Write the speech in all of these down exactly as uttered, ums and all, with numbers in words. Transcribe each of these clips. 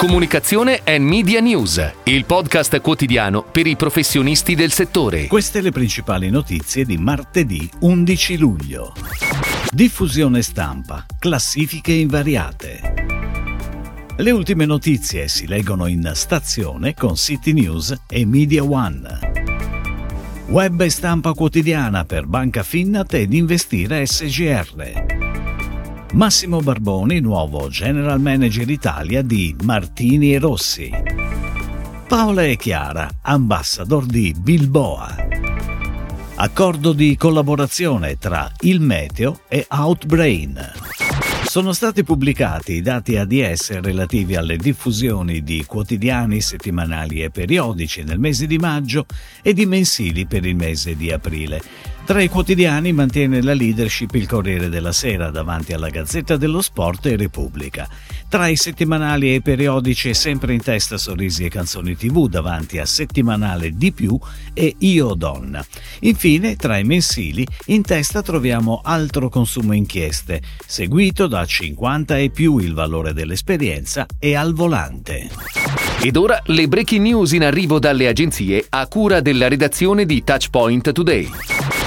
Comunicazione e Media News, il podcast quotidiano per i professionisti del settore. Queste le principali notizie di martedì undici luglio. Diffusione stampa, classifiche invariate. Le ultime notizie si leggono in stazione con City News e Media One. Web e stampa quotidiana per Banca Finnat ed Investire S G R. Massimo Barboni, nuovo General Manager Italia di Martini e Rossi. Paola e Chiara, ambassador di Bilbôa. Accordo di collaborazione tra Il Meteo e Outbrain. Sono stati pubblicati i dati A D S relativi alle diffusioni di quotidiani, settimanali e periodici nel mese di maggio e di mensili per il mese di aprile. Tra i quotidiani mantiene la leadership il Corriere della Sera davanti alla Gazzetta dello Sport e Repubblica. Tra i settimanali e i periodici è sempre in testa Sorrisi e Canzoni tivù davanti a Settimanale Di Più e Io Donna. Infine, tra i mensili, in testa troviamo Altro Consumo Inchieste, seguito da cinquanta e più il valore dell'esperienza e al volante. Ed ora le breaking news in arrivo dalle agenzie a cura della redazione di Touchpoint Today.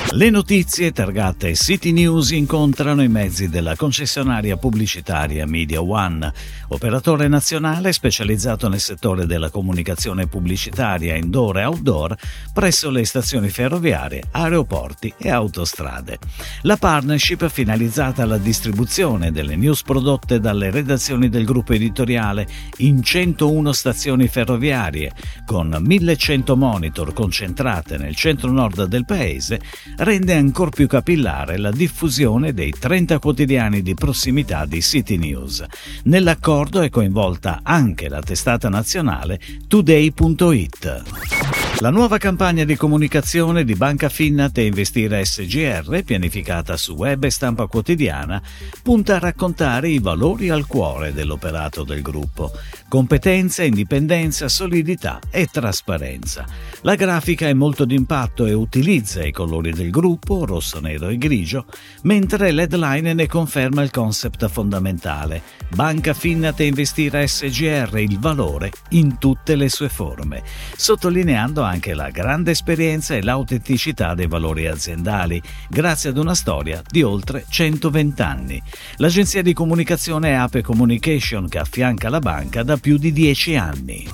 Le notizie targate City News incontrano i mezzi della concessionaria pubblicitaria Media One, operatore nazionale specializzato nel settore della comunicazione pubblicitaria indoor e outdoor presso le stazioni ferroviarie, aeroporti e autostrade. La partnership è finalizzata alla distribuzione delle news prodotte dalle redazioni del gruppo editoriale in centouno stazioni ferroviarie, con millecento monitor concentrate nel centro-nord del paese, rende ancor più capillare la diffusione dei trenta quotidiani di prossimità di City News. Nell'accordo è coinvolta anche la testata nazionale Today punto it. La nuova campagna di comunicazione di Banca Finnat e Investire S G R, pianificata su web e stampa quotidiana, punta a raccontare i valori al cuore dell'operato del gruppo: competenza, indipendenza, solidità e trasparenza. La grafica è molto d'impatto e utilizza i colori del gruppo, rosso, nero e grigio, mentre l'headline ne conferma il concept fondamentale: Banca Finnat e Investire S G R, il valore in tutte le sue forme, sottolineando anche la grande esperienza e l'autenticità dei valori aziendali, grazie ad una storia di oltre centoventi anni. L'agenzia di comunicazione Ape Communication, che affianca la banca da più di dieci anni.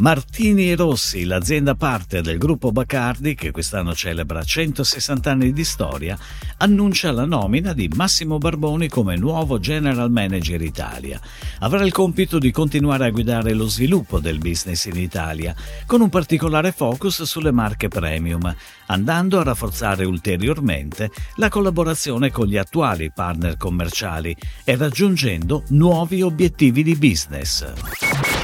Martini e Rossi, l'azienda parte del gruppo Bacardi, che quest'anno celebra centosessanta anni di storia, annuncia la nomina di Massimo Barboni come nuovo General Manager Italia. Avrà il compito di continuare a guidare lo sviluppo del business in Italia, con un particolare focus sulle marche premium, andando a rafforzare ulteriormente la collaborazione con gli attuali partner commerciali e raggiungendo nuovi obiettivi di business.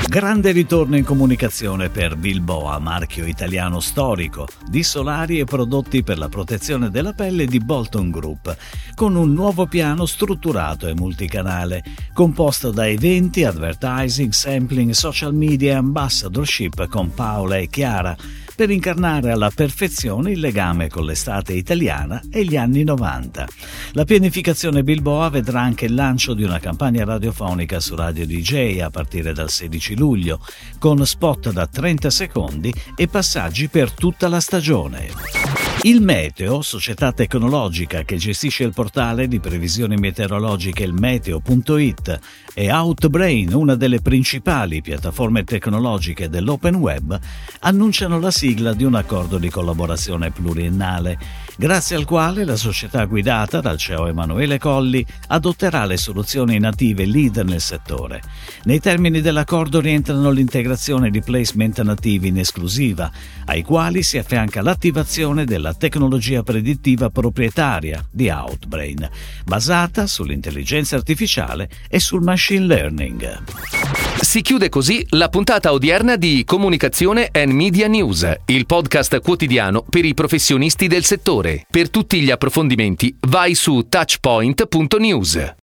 Grande ritorno in comunicazione per Bilbôa, marchio italiano storico di solari e prodotti per la protezione della pelle di Bolton Group, con un nuovo piano strutturato e multicanale, composto da eventi, advertising, sampling, social media e ambassadorship con Paola e Chiara, per incarnare alla perfezione il legame con l'estate italiana e gli anni novanta. La pianificazione Bilbôa vedrà anche il lancio di una campagna radiofonica su Radio D J a partire dal sedici luglio, con spot da trenta secondi e passaggi per tutta la stagione. Il Meteo, società tecnologica che gestisce il portale di previsioni meteorologiche il meteo punto it, e Outbrain, una delle principali piattaforme tecnologiche dell'open web, annunciano la sigla di un accordo di collaborazione pluriennale, grazie al quale la società guidata dal C E O Emanuele Colli adotterà le soluzioni native leader nel settore. Nei termini dell'accordo rientrano l'integrazione di placement nativi in esclusiva, ai quali si affianca l'attivazione della tecnologia predittiva proprietaria di Outbrain, basata sull'intelligenza artificiale e sul machine learning. Si chiude così la puntata odierna di Comunicazione e Media News, il podcast quotidiano per i professionisti del settore. Per tutti gli approfondimenti vai su touchpoint punto news.